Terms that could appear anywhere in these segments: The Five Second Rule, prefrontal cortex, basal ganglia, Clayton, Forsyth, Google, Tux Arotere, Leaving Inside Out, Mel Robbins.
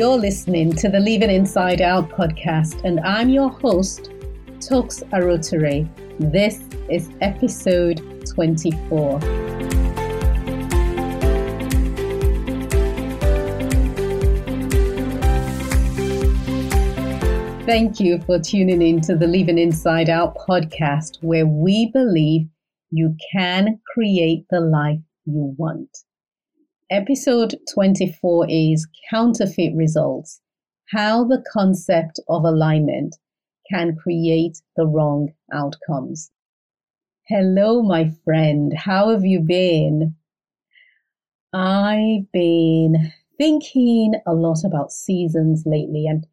You're listening to the Leaving Inside Out podcast, and I'm your host, Tux Arotere. This is episode 24. Thank you for tuning in to the Leaving Inside Out podcast, where we believe you can create the life you want. Episode 24 is Counterfeit Results, How the Concept of Alignment Can Create the Wrong Outcomes. Hello, my friend. How have you been? I've been thinking a lot about seasons lately and,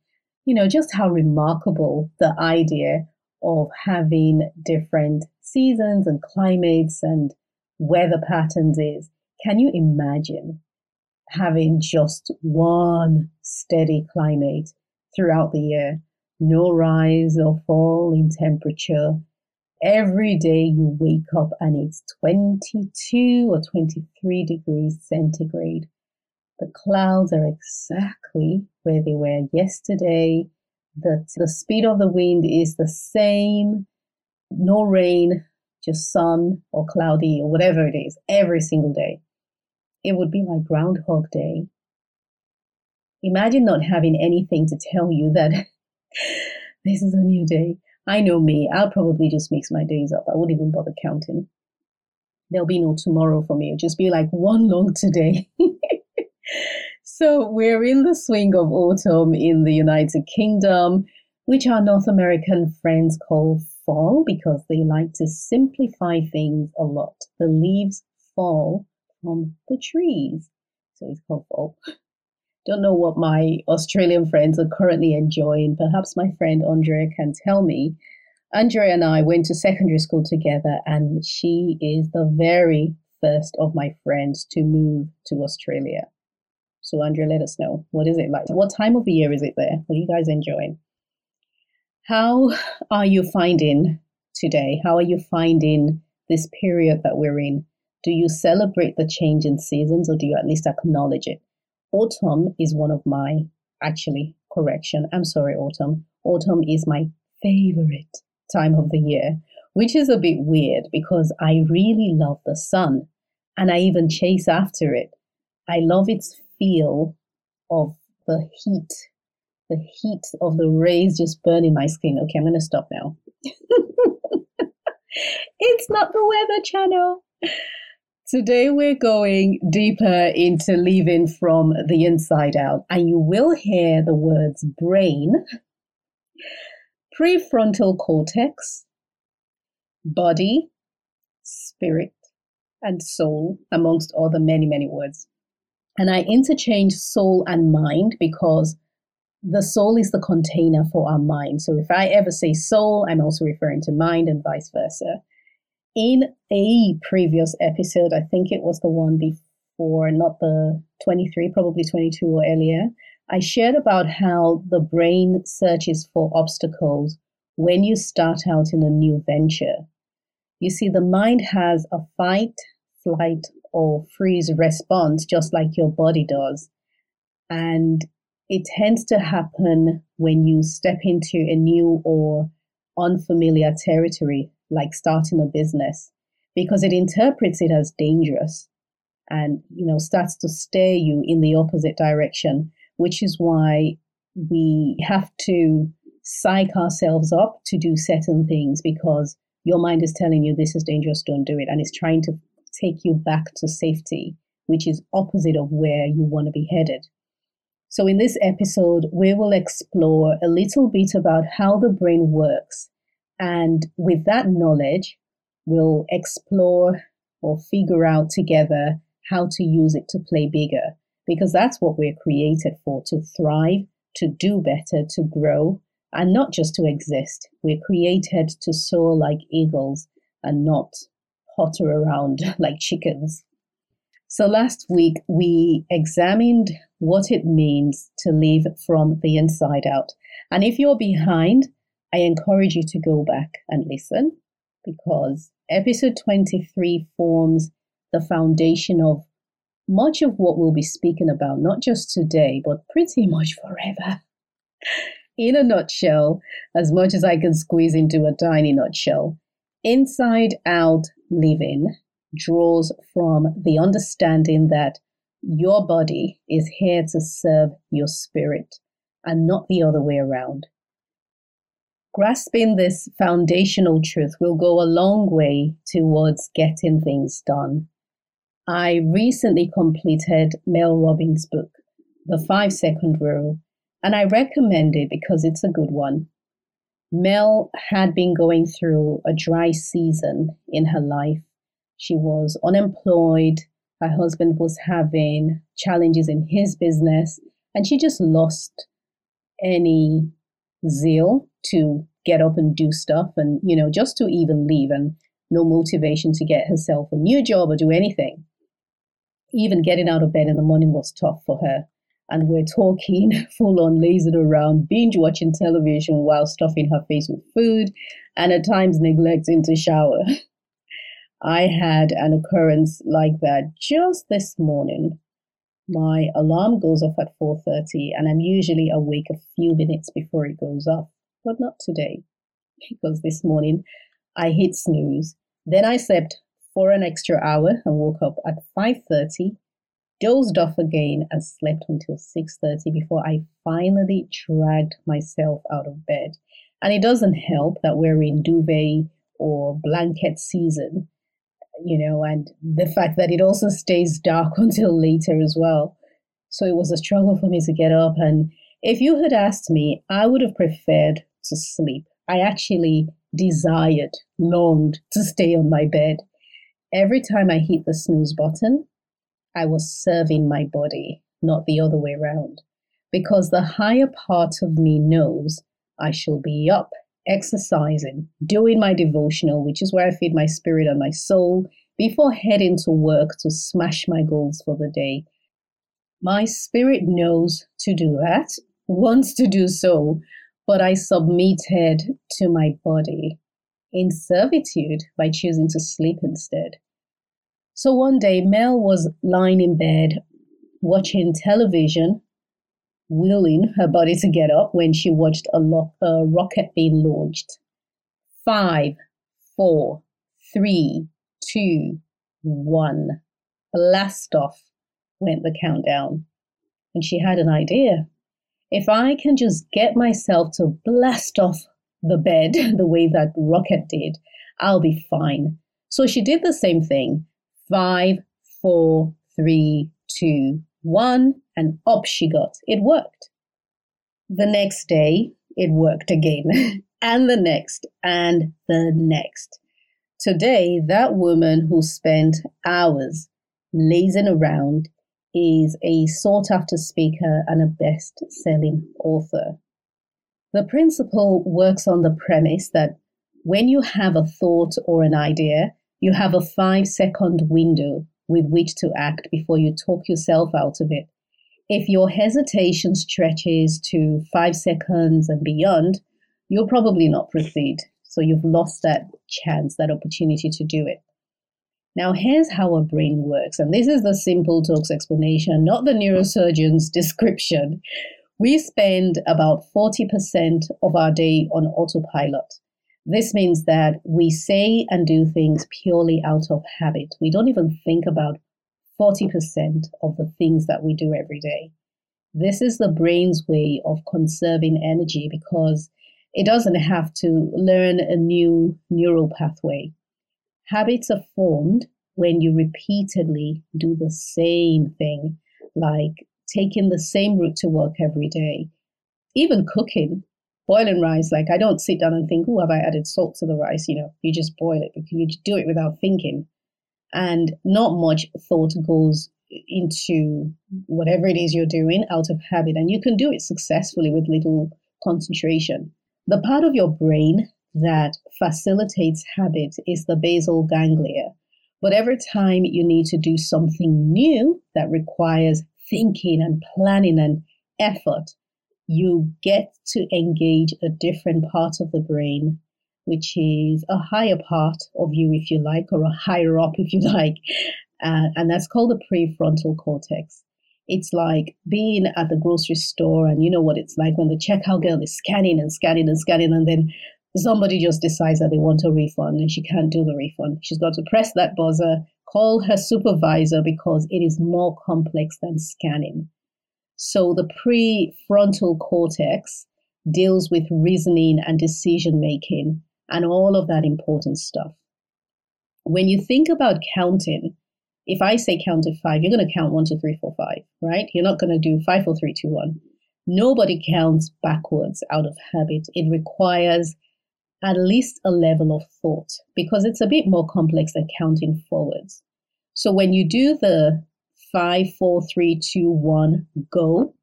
just how remarkable the idea of having different seasons and climates and weather patterns is. Can you imagine having just one steady climate throughout the year? No rise or fall in temperature. Every day you wake up and it's 22 or 23 degrees centigrade. The clouds are exactly where they were yesterday. The speed of the wind is the same. No rain, just sun or cloudy or whatever it is every single day. It would be like Groundhog Day. Imagine not having anything to tell you that this is a new day. I know me, I'll probably just mix my days up. I wouldn't even bother counting. There'll be no tomorrow for me. It'll just be like one long today. So we're in the swing of autumn in the United Kingdom, which our North American friends call fall because they like to simplify things a lot. The leaves fall from the trees, so it's called fall. Don't know what my Australian friends are currently enjoying. Perhaps my friend Andrea can tell me. Andrea and I went to secondary school together, and she is the very first of my friends to move to Australia. So Andrea, let us know. What is it like? What time of the year is it there? What are you guys enjoying? How are you finding today? How are you finding this period that we're in? Do you celebrate the change in seasons, or do you at least acknowledge it? Autumn is one of my, Autumn. Autumn is my favorite time of the year, which is a bit weird because I really love the sun and I even chase after it. I love its feel of the heat of the rays just burning my skin. Okay, I'm going to stop now. It's not the Weather Channel. Today we're going deeper into leaving from the inside out, and you will hear the words brain, prefrontal cortex, body, spirit, and soul, amongst other many words. And I interchange soul and mind because the soul is the container for our mind. So if I ever say soul, I'm also referring to mind and vice versa. In a previous episode, I think it was the one before, not the 23, probably 22 or earlier, I shared about how the brain searches for obstacles when you start out in a new venture. You see, the mind has a fight, flight, or freeze response, just like your body does. And it tends to happen when you step into a new or unfamiliar territory, like starting a business, because it interprets it as dangerous and, starts to steer you in the opposite direction, which is why we have to psych ourselves up to do certain things, because your mind is telling you this is dangerous, don't do it. And it's trying to take you back to safety, which is opposite of where you want to be headed. So in this episode, we will explore a little bit about how the brain works. And with that knowledge, we'll explore or figure out together how to use it to play bigger, because that's what we're created for, to thrive, to do better, to grow, and not just to exist. We're created to soar like eagles and not potter around like chickens. So last week, we examined what it means to live from the inside out. And if you're behind, I encourage you to go back and listen, because episode 23 forms the foundation of much of what we'll be speaking about, not just today, but pretty much forever. In a nutshell, as much as I can squeeze into a tiny nutshell, inside out living draws from the understanding that your body is here to serve your spirit and not the other way around. Grasping this foundational truth will go a long way towards getting things done. I recently completed Mel Robbins' book, The 5 Second Rule, and I recommend it because it's a good one. Mel had been going through a dry season in her life. She was unemployed, her husband was having challenges in his business, and she just lost any zeal to get up and do stuff and, you know, just to even leave, and no motivation to get herself a new job or do anything. Even getting out of bed in the morning was tough for her. And we're talking full on lazing around, binge watching television while stuffing her face with food, and at times neglecting to shower. I had an occurrence like that just this morning. My alarm goes off at 4:30 and I'm usually awake a few minutes before it goes off, but not today, because this morning I hit snooze. Then I slept for an extra hour and woke up at 5:30, dozed off again and slept until 6:30 before I finally dragged myself out of bed. And it doesn't help that we're in duvet or blanket season, you know, and the fact that it also stays dark until later as well. So it was a struggle for me to get up. And if you had asked me, I would have preferred to sleep. I actually desired, longed to stay on my bed. Every time I hit the snooze button, I was serving my body, not the other way around, because the higher part of me knows I shall be up, exercising, doing my devotional, which is where I feed my spirit and my soul, before heading to work to smash my goals for the day. My spirit knows to do that, wants to do so, but I submitted to my body in servitude by choosing to sleep instead. So one day, Mel was lying in bed, watching television, willing her body to get up when she watched a rocket being launched. 5, 4, 3, 2, 1. Blast off went the countdown. And she had an idea. If I can just get myself to blast off the bed the way that rocket did, I'll be fine. So she did the same thing. 5, 4, 3, 2, 1, and up she got. It worked. The next day, it worked again, and the next, and the next. Today, that woman who spent hours lazing around is a sought-after speaker and a best-selling author. The principle works on the premise that when you have a thought or an idea, you have a 5-second window with which to act before you talk yourself out of it. If your hesitation stretches to 5 seconds and beyond, you'll probably not proceed. So you've lost that chance, that opportunity to do it. Now, here's how our brain works. And this is the simple talks explanation, not the neurosurgeon's description. We spend about 40% of our day on autopilot. This means that we say and do things purely out of habit. We don't even think about 40% of the things that we do every day. This is the brain's way of conserving energy because it doesn't have to learn a new neural pathway. Habits are formed when you repeatedly do the same thing, like taking the same route to work every day. Even cooking, boiling rice, like I don't sit down and think, oh, have I added salt to the rice? You know, you just boil it because you do it without thinking. And not much thought goes into whatever it is you're doing out of habit. And you can do it successfully with little concentration. The part of your brain that facilitates habit is the basal ganglia. But every time you need to do something new that requires thinking and planning and effort, you get to engage a different part of the brain, which is a higher part of you, if you like, or a higher up, if you like. and that's called the prefrontal cortex. It's like being at the grocery store, and you know what it's like when the checkout girl is scanning, and then somebody just decides that they want a refund and she can't do the refund. She's got to press that buzzer, call her supervisor, because it is more complex than scanning. So the prefrontal cortex deals with reasoning and decision-making and all of that important stuff. When you think about counting, if I say count to five, you're going to count 1, 2, 3, 4, 5, right? You're not going to do 5, 4, 3, 2, 1. Nobody counts backwards out of habit. It requires at least a level of thought because it's a bit more complex than counting forwards. So when you do the 5, 4, 3, 2, 1, go,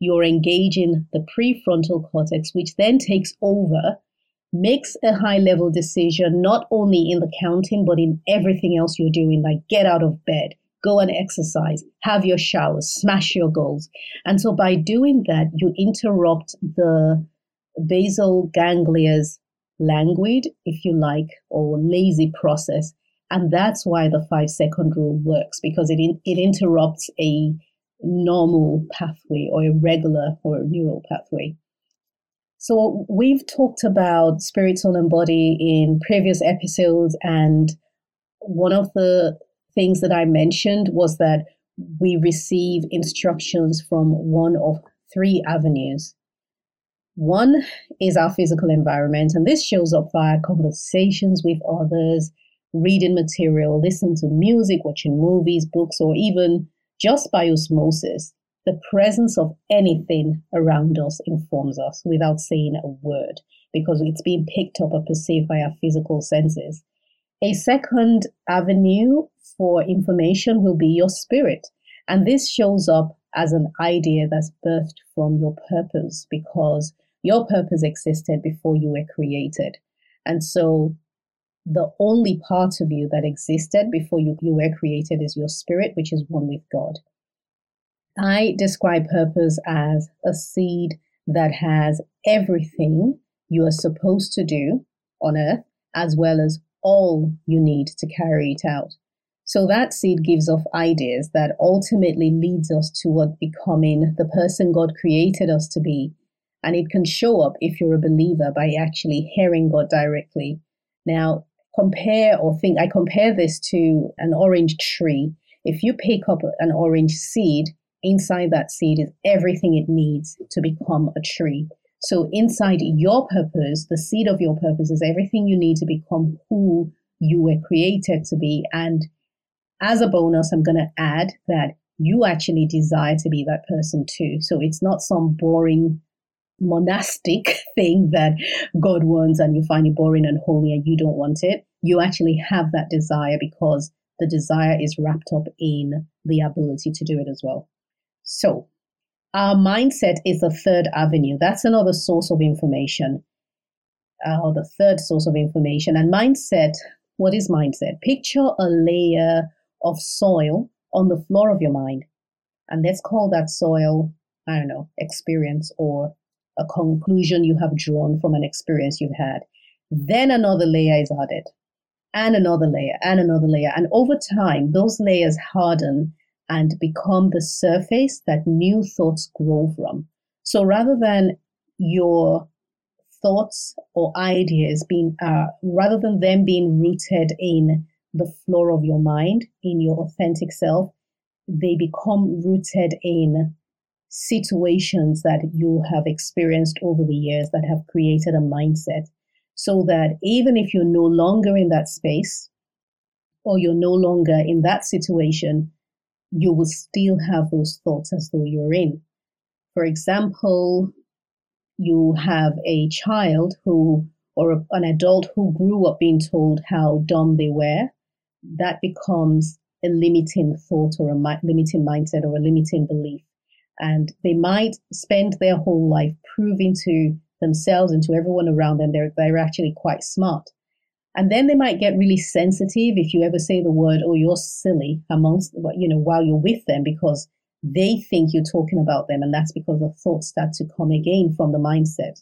you're engaging the prefrontal cortex, which then takes over, makes a high-level decision, not only in the counting, but in everything else you're doing, like get out of bed, go and exercise, have your showers, smash your goals. And so by doing that, you interrupt the basal ganglia's languid, if you like, or lazy process. And that's why the 5 second rule works, because it interrupts a normal pathway or a regular or a neural pathway. So we've talked about spirit, soul, and body in previous episodes. And one of the things that I mentioned was that we receive instructions from one of three avenues. One is our physical environment, and this shows up via conversations with others, reading material, listening to music, watching movies, books, or even just by osmosis. The presence of anything around us informs us without saying a word because it's being picked up or perceived by our physical senses. A second avenue for information will be your spirit. And this shows up as an idea that's birthed from your purpose, because your purpose existed before you were created. And so the only part of you that existed before you were created is your spirit, which is one with God. I describe purpose as a seed that has everything you are supposed to do on earth, as well as all you need to carry it out. So that seed gives off ideas that ultimately leads us toward becoming the person God created us to be. And it can show up, if you're a believer, by actually hearing God directly. Now, I compare this to an orange tree. If you pick up an orange seed, inside that seed is everything it needs to become a tree. So inside your purpose, the seed of your purpose is everything you need to become who you were created to be. And as a bonus, I'm going to add that you actually desire to be that person too. So it's not some boring monastic thing that God wants and you find it boring and holy and you don't want it. You actually have that desire because the desire is wrapped up in the ability to do it as well. So our mindset is the third avenue. That's another source of information, or the third source of information. And mindset, what is mindset? Picture a layer of soil on the floor of your mind. And let's call that soil, I don't know, experience or a conclusion you have drawn from an experience you've had. Then another layer is added, and another layer, and another layer. And over time, those layers harden and become the surface that new thoughts grow from. So rather than your thoughts or ideas being rooted in the floor of your mind, in your authentic self, they become rooted in situations that you have experienced over the years that have created a mindset. So that even if you're no longer in that space or you're no longer in that situation, you will still have those thoughts as though you're in. For example, you have a child or an adult who grew up being told how dumb they were. That becomes a limiting thought or a limiting mindset or a limiting belief. And they might spend their whole life proving to themselves and to everyone around them they're actually quite smart. And then they might get really sensitive if you ever say the word, "Oh, you're silly," while you're with them, because they think you're talking about them, and that's because the thoughts start to come again from the mindset.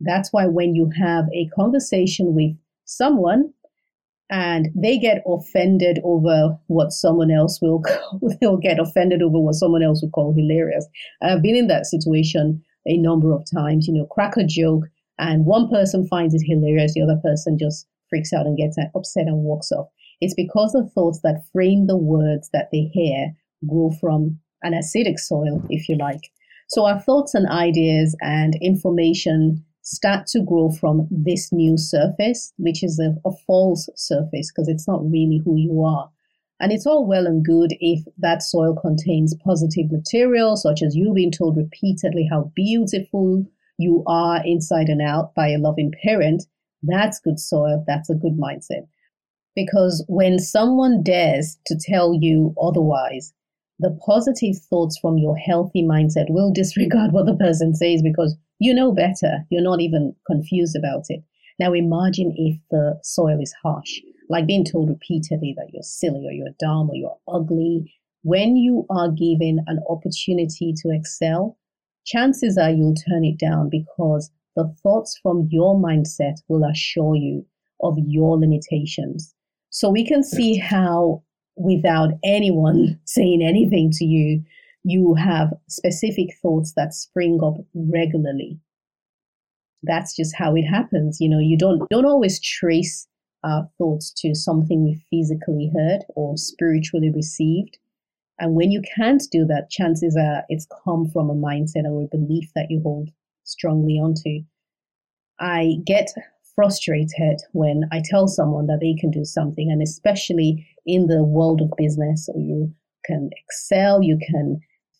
That's why when you have a conversation with someone and they get offended over what someone else will call, they'll get offended over what someone else will call hilarious. And I've been in that situation a number of times, you know, crack a joke and one person finds it hilarious, the other person just freaks out and gets upset and walks off. It's because the thoughts that frame the words that they hear grow from an acidic soil, if you like. So our thoughts and ideas and information start to grow from this new surface, which is a false surface, because it's not really who you are. And it's all well and good if that soil contains positive material, such as you being told repeatedly how beautiful you are inside and out by a loving parent. That's good soil. That's a good mindset. Because when someone dares to tell you otherwise, the positive thoughts from your healthy mindset will disregard what the person says because you know better. You're not even confused about it. Now imagine if the soil is harsh, like being told repeatedly that you're silly or you're dumb or you're ugly. When you are given an opportunity to excel, chances are you'll turn it down because the thoughts from your mindset will assure you of your limitations. So we can see how, without anyone saying anything to you, you have specific thoughts that spring up regularly. That's just how it happens. You know, you don't always trace our thoughts to something we physically heard or spiritually received. And when you can't do that, chances are it's come from a mindset or a belief that you hold strongly onto. I get frustrated when I tell someone that they can do something, and especially in the world of business, or you can excel, you can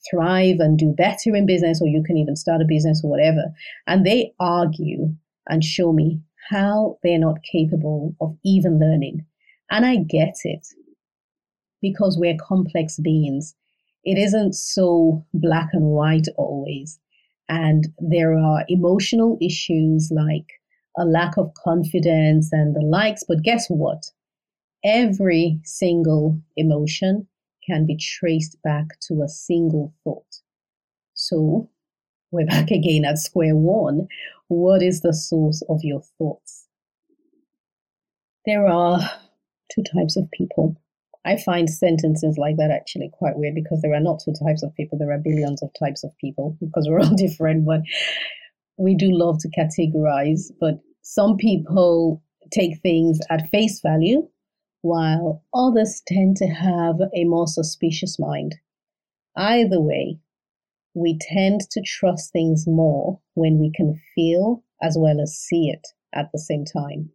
thrive and do better in business, or you can even start a business or whatever. And they argue and show me how they're not capable of even learning. And I get it, because we're complex beings. It isn't so black and white always. And there are emotional issues like a lack of confidence and the likes. But guess what? Every single emotion can be traced back to a single thought. So we're back again at square one. What is the source of your thoughts? There are two types of people. I find sentences like that actually quite weird, because there are not two types of people. There are billions of types of people, because we're all different, but we do love to categorize. But some people take things at face value, while others tend to have a more suspicious mind. Either way, we tend to trust things more when we can feel as well as see it at the same time.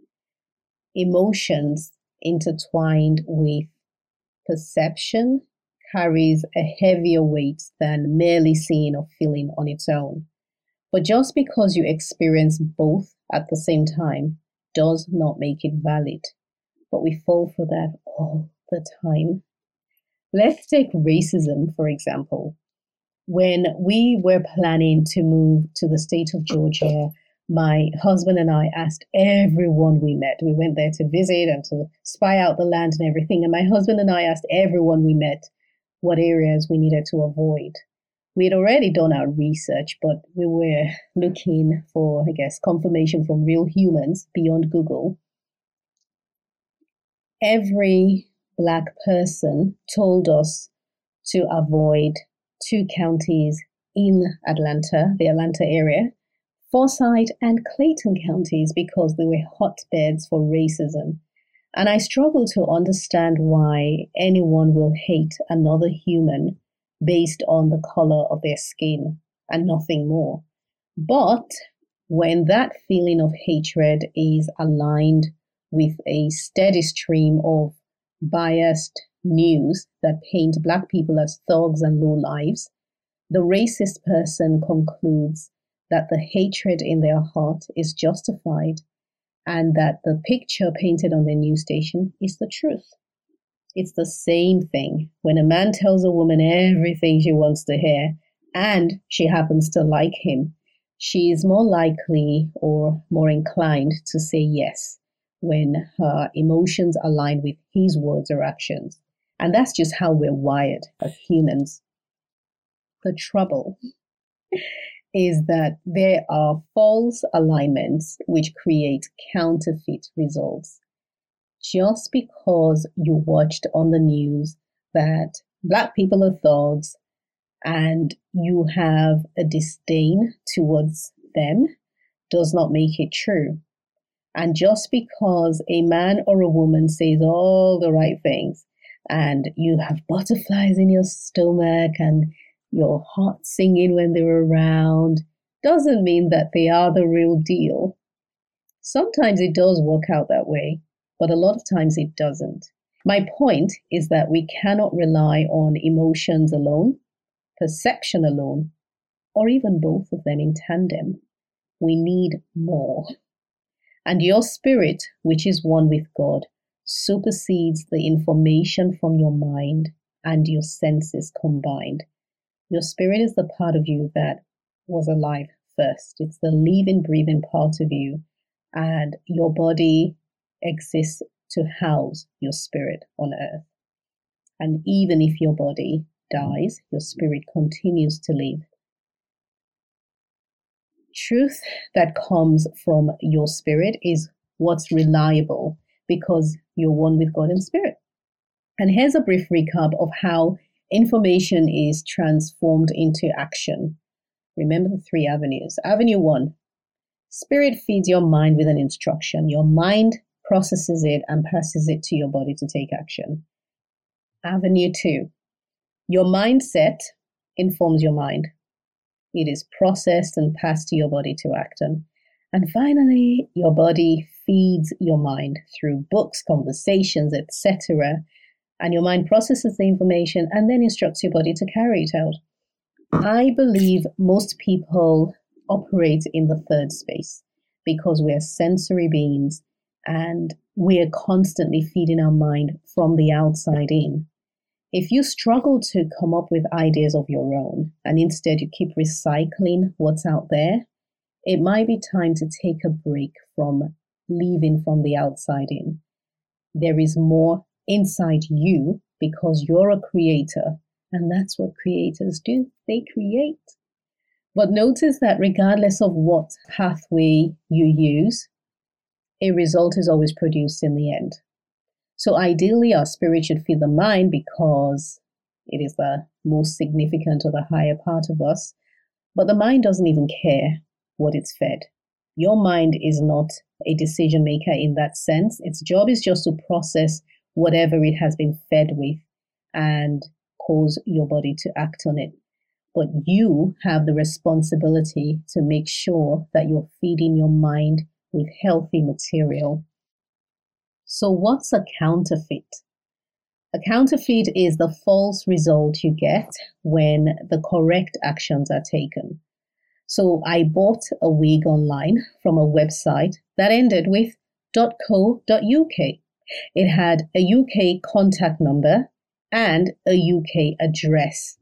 Emotions intertwined with perception carries a heavier weight than merely seeing or feeling on its own. But just because you experience both at the same time does not make it valid. But we fall for that all the time. Let's take racism, for example. When we were planning to move to the state of Georgia, my husband and I asked everyone we met. We went there to visit and to spy out the land and everything. And my husband and I asked everyone we met what areas we needed to avoid. We had already done our research, but we were looking for, I guess, confirmation from real humans beyond Google. Every Black person told us to avoid 2 counties in Atlanta, the Atlanta area, Forsyth and Clayton counties, because they were hotbeds for racism. And I struggle to understand why anyone will hate another human based on the color of their skin and nothing more. But when that feeling of hatred is aligned with a steady stream of biased news that paint Black people as thugs and lowlives, the racist person concludes that the hatred in their heart is justified and that the picture painted on their news station is the truth. It's the same thing when a man tells a woman everything she wants to hear and she happens to like him. She is more likely or more inclined to say yes when her emotions align with his words or actions. And that's just how we're wired as humans. The trouble is that there are false alignments which create counterfeit results. just because you watched on the news that Black people are thugs and you have a disdain towards them does not make it true. And just because a man or a woman says all the right things and you have butterflies in your stomach and your heart singing when they're around doesn't mean that they are the real deal. Sometimes it does work out that way, but a lot of times it doesn't. My point is that we cannot rely on emotions alone, perception alone, or even both of them in tandem. We need more. And your spirit, which is one with God, supersedes the information from your mind and your senses combined. Your spirit is the part of you that was alive first. It's the living, breathing part of you, and your body exists to house your spirit on earth. And even if your body dies, your spirit continues to live. Truth that comes from your spirit is what's reliable because you're one with God in spirit. And here's a brief recap of how information is transformed into action. Remember the three avenues. Avenue one, spirit feeds your mind with an instruction. Your mind processes it and passes it to your body to take action. Avenue two, your mindset informs your mind. It is processed and passed to your body to act on. And finally, your body feeds your mind through books, conversations, etc. And your mind processes the information and then instructs your body to carry it out. I believe most people operate in the third space because we're sensory beings and we're constantly feeding our mind from the outside in. If you struggle to come up with ideas of your own and instead you keep recycling what's out there, it might be time to take a break from leaving from the outside in. There is more inside you because you're a creator. And that's what creators do. They create. But notice that regardless of what pathway you use, a result is always produced in the end. So ideally, our spirit should feed the mind because it is the most significant or the higher part of us. But the mind doesn't even care what it's fed. Your mind is not a decision maker in that sense. Its job is just to process whatever it has been fed with and cause your body to act on it. But you have the responsibility to make sure that you're feeding your mind with healthy material. So what's a counterfeit? A counterfeit is the false result you get when the correct actions are taken. So I bought a wig online from a website that ended with .co.uk. It had a UK contact number and a UK address.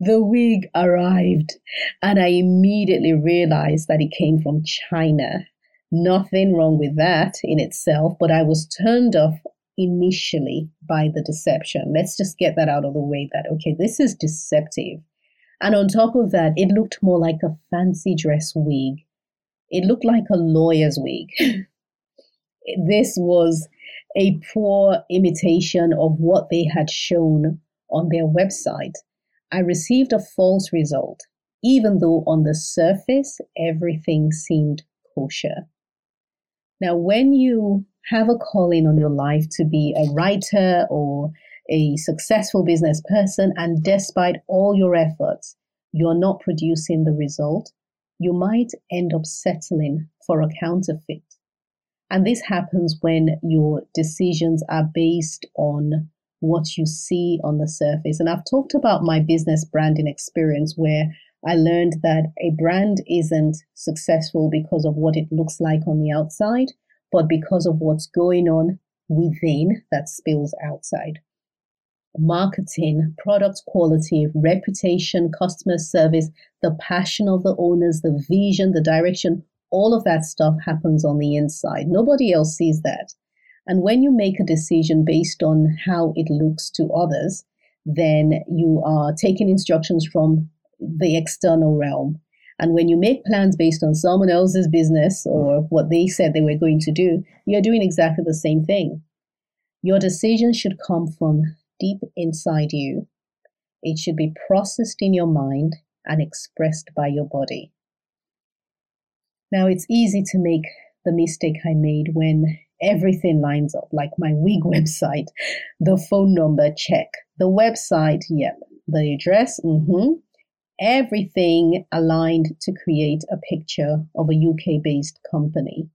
The wig arrived and I immediately realized that it came from China. Nothing wrong with that in itself, but I was turned off initially by the deception. Let's just get that out of the way that, okay, this is deceptive. And on top of that, it looked more like a fancy dress wig. It looked like a lawyer's wig. This was a poor imitation of what they had shown on their website. I received a false result, even though on the surface, everything seemed kosher. Now, when you have a calling on your life to be a writer or a successful business person, and despite all your efforts, you're not producing the result, you might end up settling for a counterfeit. And this happens when your decisions are based on what you see on the surface. And I've talked about my business branding experience where I learned that a brand isn't successful because of what it looks like on the outside, but because of what's going on within that spills outside. Marketing, product quality, reputation, customer service, the passion of the owners, the vision, the direction, all of that stuff happens on the inside. Nobody else sees that. And when you make a decision based on how it looks to others, then you are taking instructions from the external realm. And when you make plans based on someone else's business or what they said they were going to do, you're doing exactly the same thing. Your decision should come from deep inside you. It should be processed in your mind and expressed by your body. Now, it's easy to make the mistake I made when everything lines up, like my wig website, the phone number, check. The website, yep. The address, Everything aligned to create a picture of a UK-based company.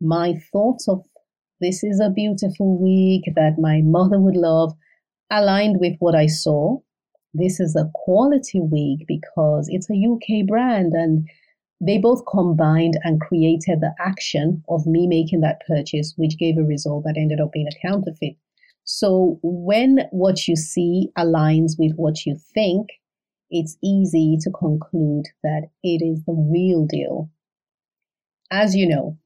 My thoughts of this is a beautiful wig that my mother would love aligned with what I saw. This is a quality wig because it's a UK brand, and they both combined and created the action of me making that purchase, which gave a result that ended up being a counterfeit. So when what you see aligns with what you think, it's easy to conclude that it is the real deal. As you know,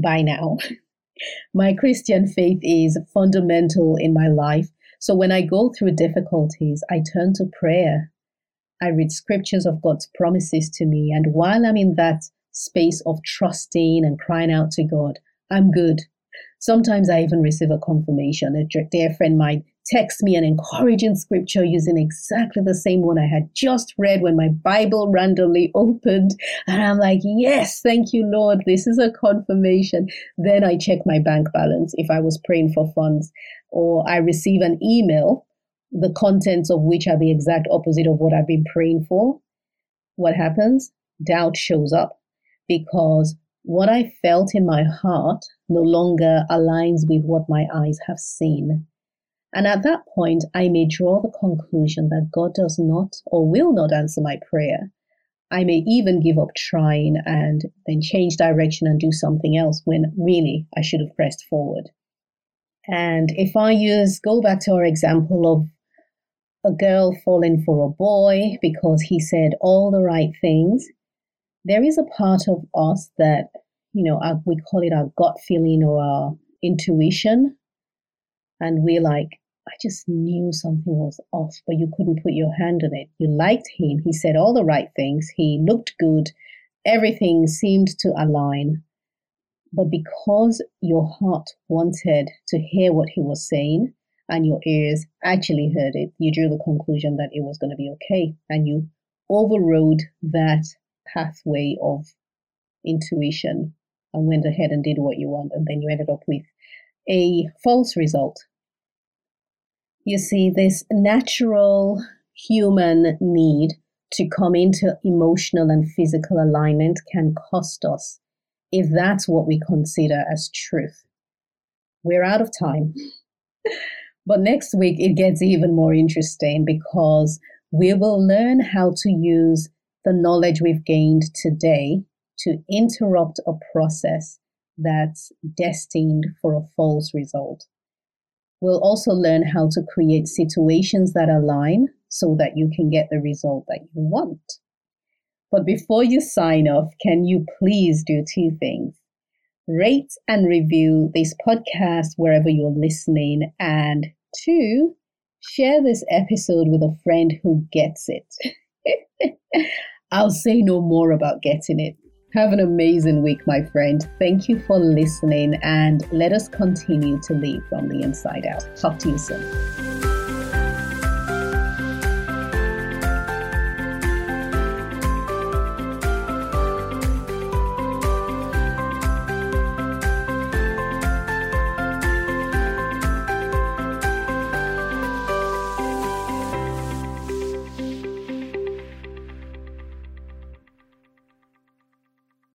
by now, my Christian faith is fundamental in my life. So when I go through difficulties, I turn to prayer. I read scriptures of God's promises to me. And while I'm in that space of trusting and crying out to God, I'm good. Sometimes I even receive a confirmation. A dear friend might text me an encouraging scripture using exactly the same one I had just read when my Bible randomly opened. And I'm like, yes, thank you, Lord. This is a confirmation. Then I check my bank balance if I was praying for funds, or I receive an email, the contents of which are the exact opposite of what I've been praying for. What happens? Doubt shows up because what I felt in my heart no longer aligns with what my eyes have seen. And at that point, I may draw the conclusion that God does not or will not answer my prayer. I may even give up trying and then change direction and do something else when really I should have pressed forward. And if I go back to our example of a girl falling for a boy because he said all the right things, there is a part of us that, we call it our gut feeling or our intuition. And we're like, I just knew something was off, but you couldn't put your hand on it. You liked him. He said all the right things. He looked good. Everything seemed to align. But because your heart wanted to hear what he was saying and your ears actually heard it, you drew the conclusion that it was going to be okay. And you overrode that pathway of intuition and went ahead and did what you want. And then you ended up with a false result. You see, this natural human need to come into emotional and physical alignment can cost us if that's what we consider as truth. We're out of time. But next week, it gets even more interesting because we will learn how to use the knowledge we've gained today to interrupt a process that's destined for a false result. We'll also learn how to create situations that align so that you can get the result that you want. But before you sign off, can you please do two things? Rate and review this podcast wherever you're listening, and 2, share this episode with a friend who gets it. I'll say no more about getting it. Have an amazing week, my friend. Thank you for listening, and let us continue to lead from the inside out. Talk to you soon.